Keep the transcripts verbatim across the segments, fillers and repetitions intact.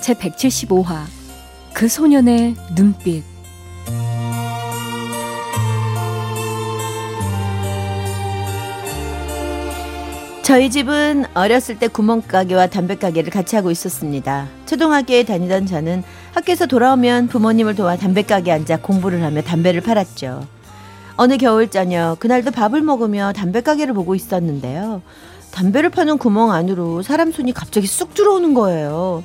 제 백칠십오화 그 소년의 눈빛. 저희 집은 어렸을 때 구멍가게와 담배가게를 같이 하고 있었습니다. 초등학교에 다니던 저는 학교에서 돌아오면 부모님을 도와 담배가게에 앉아 공부를 하며 담배를 팔았죠. 어느 겨울 저녁, 그날도 밥을 먹으며 담배가게를 보고 있었는데요. 담배를 파는 구멍 안으로 사람 손이 갑자기 쑥 들어오는 거예요.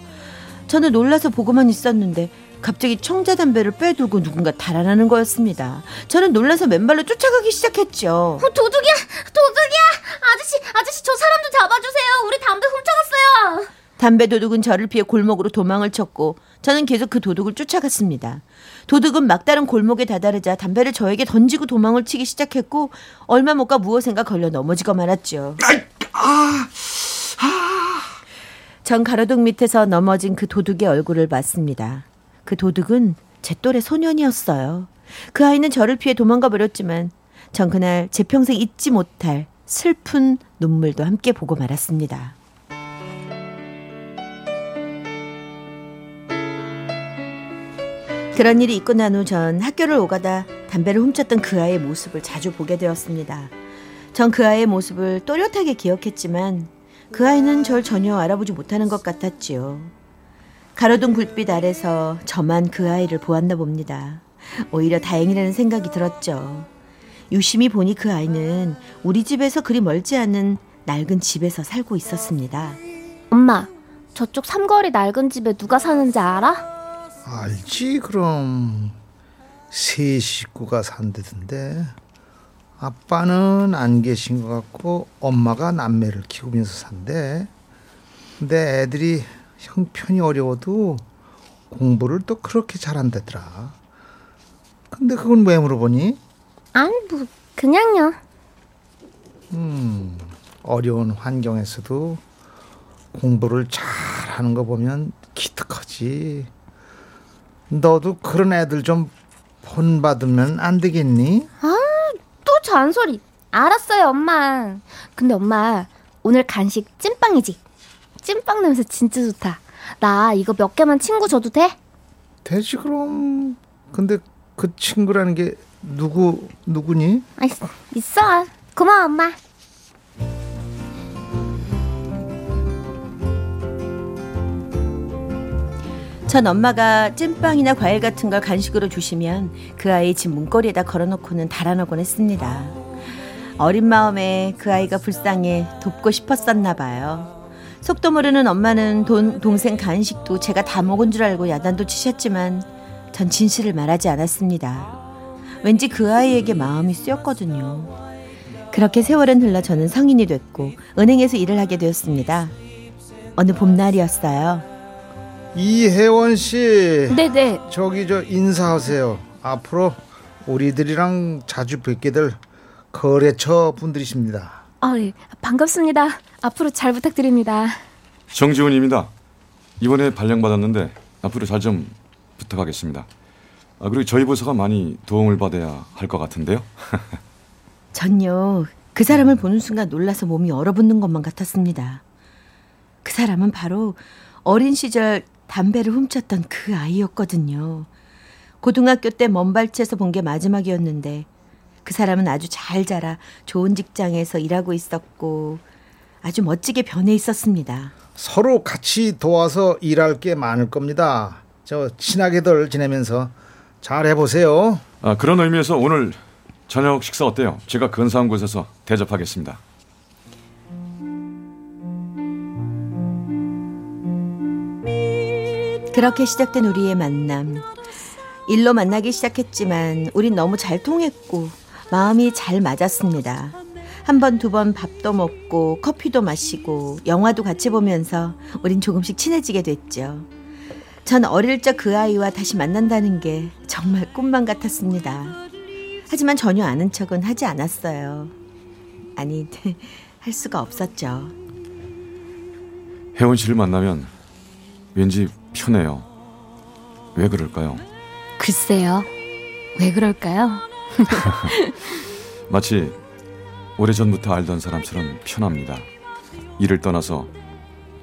저는 놀라서 보고만 있었는데 갑자기 청자담배를 빼들고 누군가 달아나는 거였습니다. 저는 놀라서 맨발로 쫓아가기 시작했죠. 도둑이야! 도둑이야! 아저씨! 아저씨! 저 사람 좀 잡아주세요! 우리 담배 훔쳐갔어요! 담배 도둑은 저를 피해 골목으로 도망을 쳤고 저는 계속 그 도둑을 쫓아갔습니다. 도둑은 막다른 골목에 다다르자 담배를 저에게 던지고 도망을 치기 시작했고 얼마 못 가 무엇인가 걸려 넘어지고 말았죠. 아, 아. 전 가로등 밑에서 넘어진 그 도둑의 얼굴을 봤습니다. 그 도둑은 제 또래 소년이었어요. 그 아이는 저를 피해 도망가 버렸지만 전 그날 제 평생 잊지 못할 슬픈 눈물도 함께 보고 말았습니다. 그런 일이 있고 난 후 전 학교를 오가다 담배를 훔쳤던 그 아이의 모습을 자주 보게 되었습니다. 전 그 아이의 모습을 또렷하게 기억했지만 그 아이는 절 전혀 알아보지 못하는 것 같았지요. 가로등 불빛 아래서 저만 그 아이를 보았나 봅니다. 오히려 다행이라는 생각이 들었죠. 유심히 보니 그 아이는 우리 집에서 그리 멀지 않은 낡은 집에서 살고 있었습니다. 엄마, 저쪽 삼거리 낡은 집에 누가 사는지 알아? 알지, 그럼. 세 식구가 산대던데. 아빠는 안 계신 것 같고 엄마가 남매를 키우면서 산대. 근데 애들이 형편이 어려워도 공부를 또 그렇게 잘한다더라. 근데 그건 왜 물어보니? 아니 뭐 그냥요. 음, 어려운 환경에서도 공부를 잘하는 거 보면 기특하지. 너도 그런 애들 좀 본받으면 안 되겠니? 아? 잔소리. 알았어요, 엄마. 근데 엄마, 오늘 간식 찐빵이지? 찐빵 냄새 진짜 좋다. 나 이거 몇 개만 친구 줘도 돼? 되지, 그럼. 근데 그 친구라는 게 누구, 누구니? 아, 있어. 있어. 고마워, 엄마. 전 엄마가 찐빵이나 과일 같은 걸 간식으로 주시면 그 아이 집 문고리에다 걸어놓고는 달아나곤 했습니다. 어린 마음에 그 아이가 불쌍해 돕고 싶었었나 봐요. 속도 모르는 엄마는 돈, 동생 간식도 제가 다 먹은 줄 알고 야단도 치셨지만 전 진실을 말하지 않았습니다. 왠지 그 아이에게 마음이 쓰였거든요. 그렇게 세월은 흘러 저는 성인이 됐고 은행에서 일을 하게 되었습니다. 어느 봄날이었어요. 이해원 씨. 네네. 저기 저 인사하세요. 앞으로 우리들이랑 자주 뵙게 될 거래처 분들이십니다. 아, 예. 반갑습니다. 앞으로 잘 부탁드립니다. 정지훈입니다. 이번에 발령받았는데 앞으로 잘 좀 부탁하겠습니다. 아, 그리고 저희 부서가 많이 도움을 받아야 할 것 같은데요. 전요. 그 사람을 보는 순간 놀라서 몸이 얼어붙는 것만 같았습니다. 그 사람은 바로 어린 시절 담배를 훔쳤던 그 아이였거든요. 고등학교 때 먼발치에서 본 게 마지막이었는데 그 사람은 아주 잘 자라 좋은 직장에서 일하고 있었고 아주 멋지게 변해 있었습니다. 서로 같이 도와서 일할 게 많을 겁니다. 저 친하게들 지내면서 잘 해보세요. 아, 그런 의미에서 오늘 저녁 식사 어때요? 제가 근사한 곳에서 대접하겠습니다. 그렇게 시작된 우리의 만남. 일로 만나기 시작했지만 우린 너무 잘 통했고 마음이 잘 맞았습니다. 한 번, 두 번 밥도 먹고 커피도 마시고 영화도 같이 보면서 우린 조금씩 친해지게 됐죠. 전 어릴 적 그 아이와 다시 만난다는 게 정말 꿈만 같았습니다. 하지만 전혀 아는 척은 하지 않았어요. 아니, 할 수가 없었죠. 혜원 씨를 만나면 왠지 편해요. 왜 그럴까요? 글쎄요. 왜 그럴까요? 마치 오래전부터 알던 사람처럼 편합니다. 일을 떠나서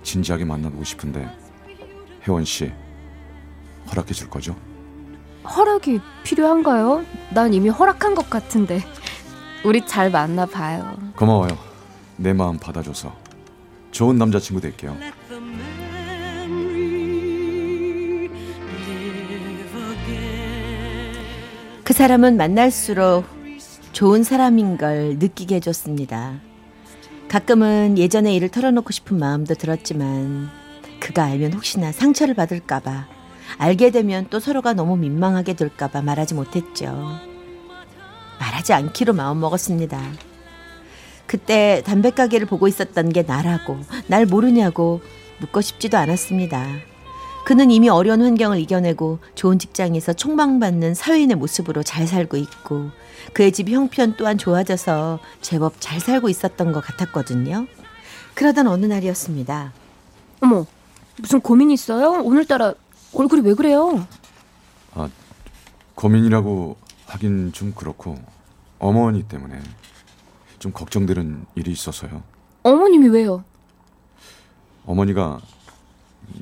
진지하게 만나보고 싶은데 혜원 씨 허락해 줄 거죠? 허락이 필요한가요? 난 이미 허락한 것 같은데. 우리 잘 만나봐요. 고마워요. 내 마음 받아줘서. 좋은 남자친구 될게요. 그 사람은 만날수록 좋은 사람인 걸 느끼게 해줬습니다. 가끔은 예전의 일을 털어놓고 싶은 마음도 들었지만 그가 알면 혹시나 상처를 받을까 봐, 알게 되면 또 서로가 너무 민망하게 될까 봐 말하지 못했죠. 말하지 않기로 마음먹었습니다. 그때 담배가게를 보고 있었던 게 나라고, 날 모르냐고 묻고 싶지도 않았습니다. 그는 이미 어려운 환경을 이겨내고 좋은 직장에서 촉망받는 사회인의 모습으로 잘 살고 있고, 그의 집 형편 또한 좋아져서 제법 잘 살고 있었던 것 같았거든요. 그러던 어느 날이었습니다. 어머, 무슨 고민 있어요? 오늘따라 얼굴이 왜 그래요? 아, 고민이라고 하긴 좀 그렇고 어머니 때문에 좀 걱정되는 일이 있어서요. 어머님이 왜요? 어머니가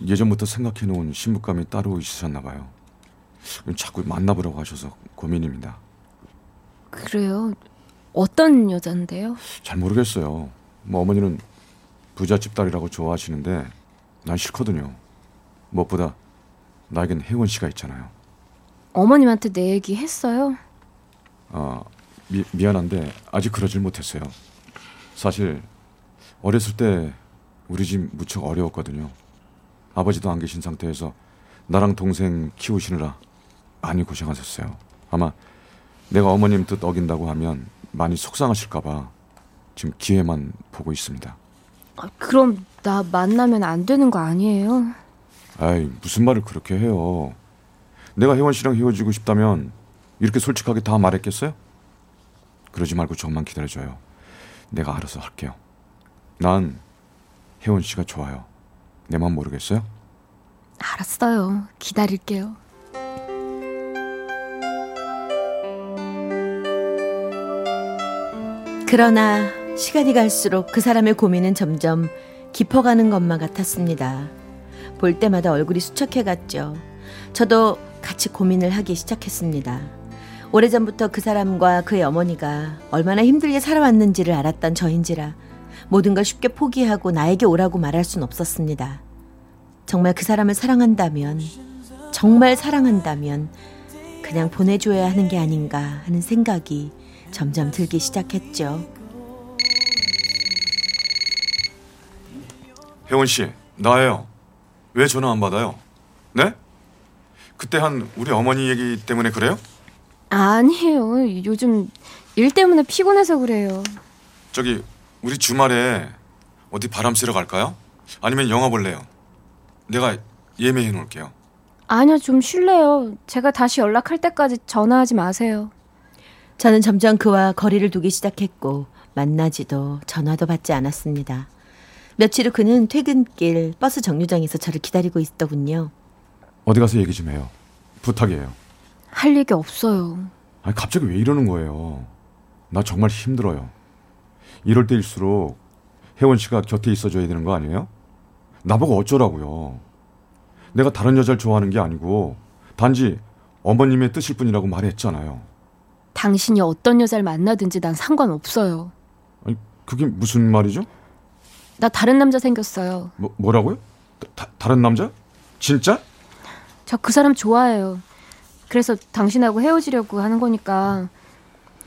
예전부터 생각해놓은 신부감이 따로 있으셨나 봐요. 자꾸 만나보라고 하셔서 고민입니다. 그래요? 어떤 여잔데요? 잘 모르겠어요. 뭐 어머니는 부잣집 딸이라고 좋아하시는데 난 싫거든요. 무엇보다 나에겐 혜원 씨가 있잖아요. 어머님한테 내 얘기 했어요? 아, 미, 미안한데 아직 그러질 못했어요. 사실 어렸을 때 우리 집 무척 어려웠거든요. 아버지도 안 계신 상태에서 나랑 동생 키우시느라 많이 고생하셨어요. 아마 내가 어머님 뜻 어긴다고 하면 많이 속상하실까 봐 지금 기회만 보고 있습니다. 아, 그럼 나 만나면 안 되는 거 아니에요? 아이, 무슨 말을 그렇게 해요. 내가 혜원 씨랑 헤어지고 싶다면 이렇게 솔직하게 다 말했겠어요? 그러지 말고 저만 기다려줘요. 내가 알아서 할게요. 난 혜원 씨가 좋아요. 내 맘 모르겠어요? 알았어요. 기다릴게요. 그러나 시간이 갈수록 그 사람의 고민은 점점 깊어가는 것만 같았습니다. 볼 때마다 얼굴이 수척해갔죠. 저도 같이 고민을 하기 시작했습니다. 오래전부터 그 사람과 그의 어머니가 얼마나 힘들게 살아왔는지를 알았던 저인지라 모든 걸 쉽게 포기하고 나에게 오라고 말할 순 없었습니다. 정말 그 사람을 사랑한다면, 정말 사랑한다면 그냥 보내줘야 하는 게 아닌가 하는 생각이 점점 들기 시작했죠. 혜원 씨, 나예요. 왜 전화 안 받아요? 네? 그때 한 우리 어머니 얘기 때문에 그래요? 아니에요. 요즘 일 때문에 피곤해서 그래요. 저기 우리 주말에 어디 바람 쐬러 갈까요? 아니면 영화 볼래요? 내가 예매해 놓을게요. 아니요, 좀 쉴래요. 제가 다시 연락할 때까지 전화하지 마세요. 저는 점점 그와 거리를 두기 시작했고 만나지도 전화도 받지 않았습니다. 며칠 후 그는 퇴근길 버스 정류장에서 저를 기다리고 있더군요. 어디 가서 얘기 좀 해요. 부탁이에요. 할 얘기 없어요. 아니, 갑자기 왜 이러는 거예요? 나 정말 힘들어요. 이럴 때일수록 혜원 씨가 곁에 있어줘야 되는 거 아니에요? 나보고 어쩌라고요. 내가 다른 여자를 좋아하는 게 아니고 단지 어머님의 뜻일 뿐이라고 말했잖아요. 당신이 어떤 여자를 만나든지 난 상관없어요. 아니, 그게 무슨 말이죠? 나 다른 남자 생겼어요. 뭐, 뭐라고요? 다, 다른 남자? 진짜? 저 그 사람 좋아해요. 그래서 당신하고 헤어지려고 하는 거니까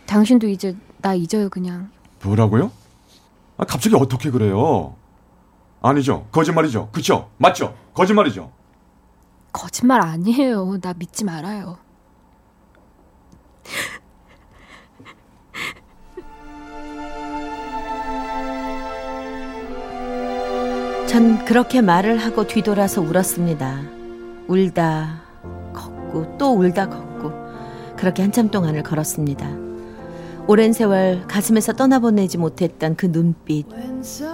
당신도 이제 나 잊어요 그냥. 뭐라고요? 아, 갑자기 어떻게 그래요? 아니죠. 거짓말이죠. 그쵸? 맞죠? 거짓말이죠. 거짓말 아니에요. 나 믿지 말아요. 전 그렇게 말을 하고 뒤돌아서 울었습니다. 울다 걷고 또 울다 걷고 그렇게 한참 동안을 걸었습니다. 오랜 세월 가슴에서 떠나보내지 못했던 그 눈빛,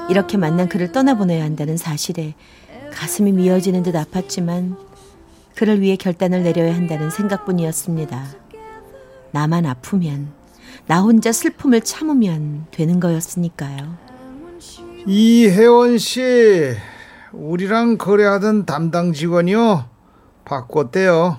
이렇게 만난 그를 떠나보내야 한다는 사실에 가슴이 미어지는 듯 아팠지만 그를 위해 결단을 내려야 한다는 생각뿐이었습니다. 나만 아프면, 나 혼자 슬픔을 참으면 되는 거였으니까요. 이혜원 씨, 우리랑 거래하던 담당 직원이요, 바꿨대요.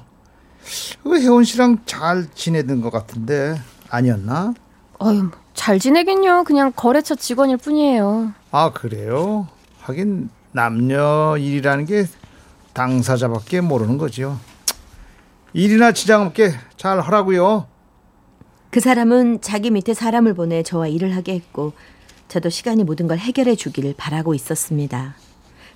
혜원 씨랑 잘 지내던 것 같은데 아니었나? 어휴, 잘 지내긴요. 그냥 거래처 직원일 뿐이에요. 아, 그래요? 하긴 남녀 일이라는 게 당사자밖에 모르는 거지요. 일이나 지장 없게 잘 하라고요. 그 사람은 자기 밑에 사람을 보내 저와 일을 하게 했고 저도 시간이 모든 걸 해결해 주기를 바라고 있었습니다.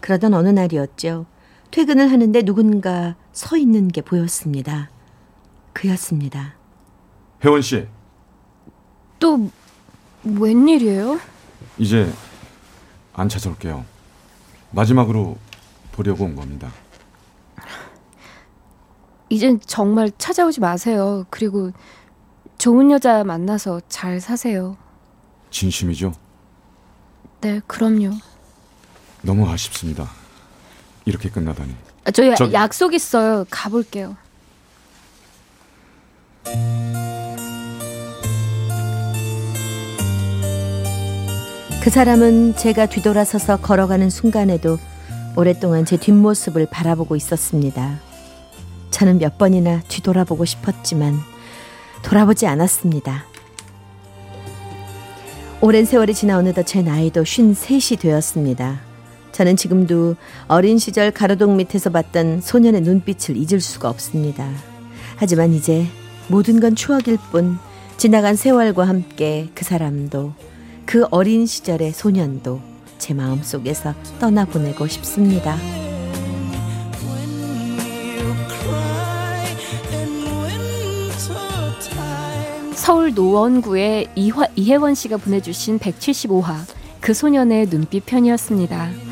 그러던 어느 날이었죠. 퇴근을 하는데 누군가 서 있는 게 보였습니다. 그였습니다. 혜원 씨. 또 웬일이에요? 이제 안 찾아올게요. 마지막으로 보려고 온 겁니다. 이젠 정말 찾아오지 마세요. 그리고 좋은 여자 만나서 잘 사세요. 진심이죠? 네, 그럼요. 너무 아쉽습니다. 이렇게 끝나다니. 아, 저, 저 약속 있어요. 가볼게요. 그 사람은 제가 뒤돌아서서 걸어가는 순간에도 오랫동안 제 뒷모습을 바라보고 있었습니다. 저는 몇 번이나 뒤돌아보고 싶었지만 돌아보지 않았습니다. 오랜 세월이 지나 어느덧 제 나이도 쉰셋이 되었습니다. 저는 지금도 어린 시절 가로등 밑에서 봤던 소년의 눈빛을 잊을 수가 없습니다. 하지만 이제 모든 건 추억일 뿐 지나간 세월과 함께 그 사람도 그 어린 시절의 소년도 제 마음속에서 떠나보내고 싶습니다. 서울 노원구의 이혜원 씨가 보내주신 백칠십오화 그 소년의 눈빛 편이었습니다.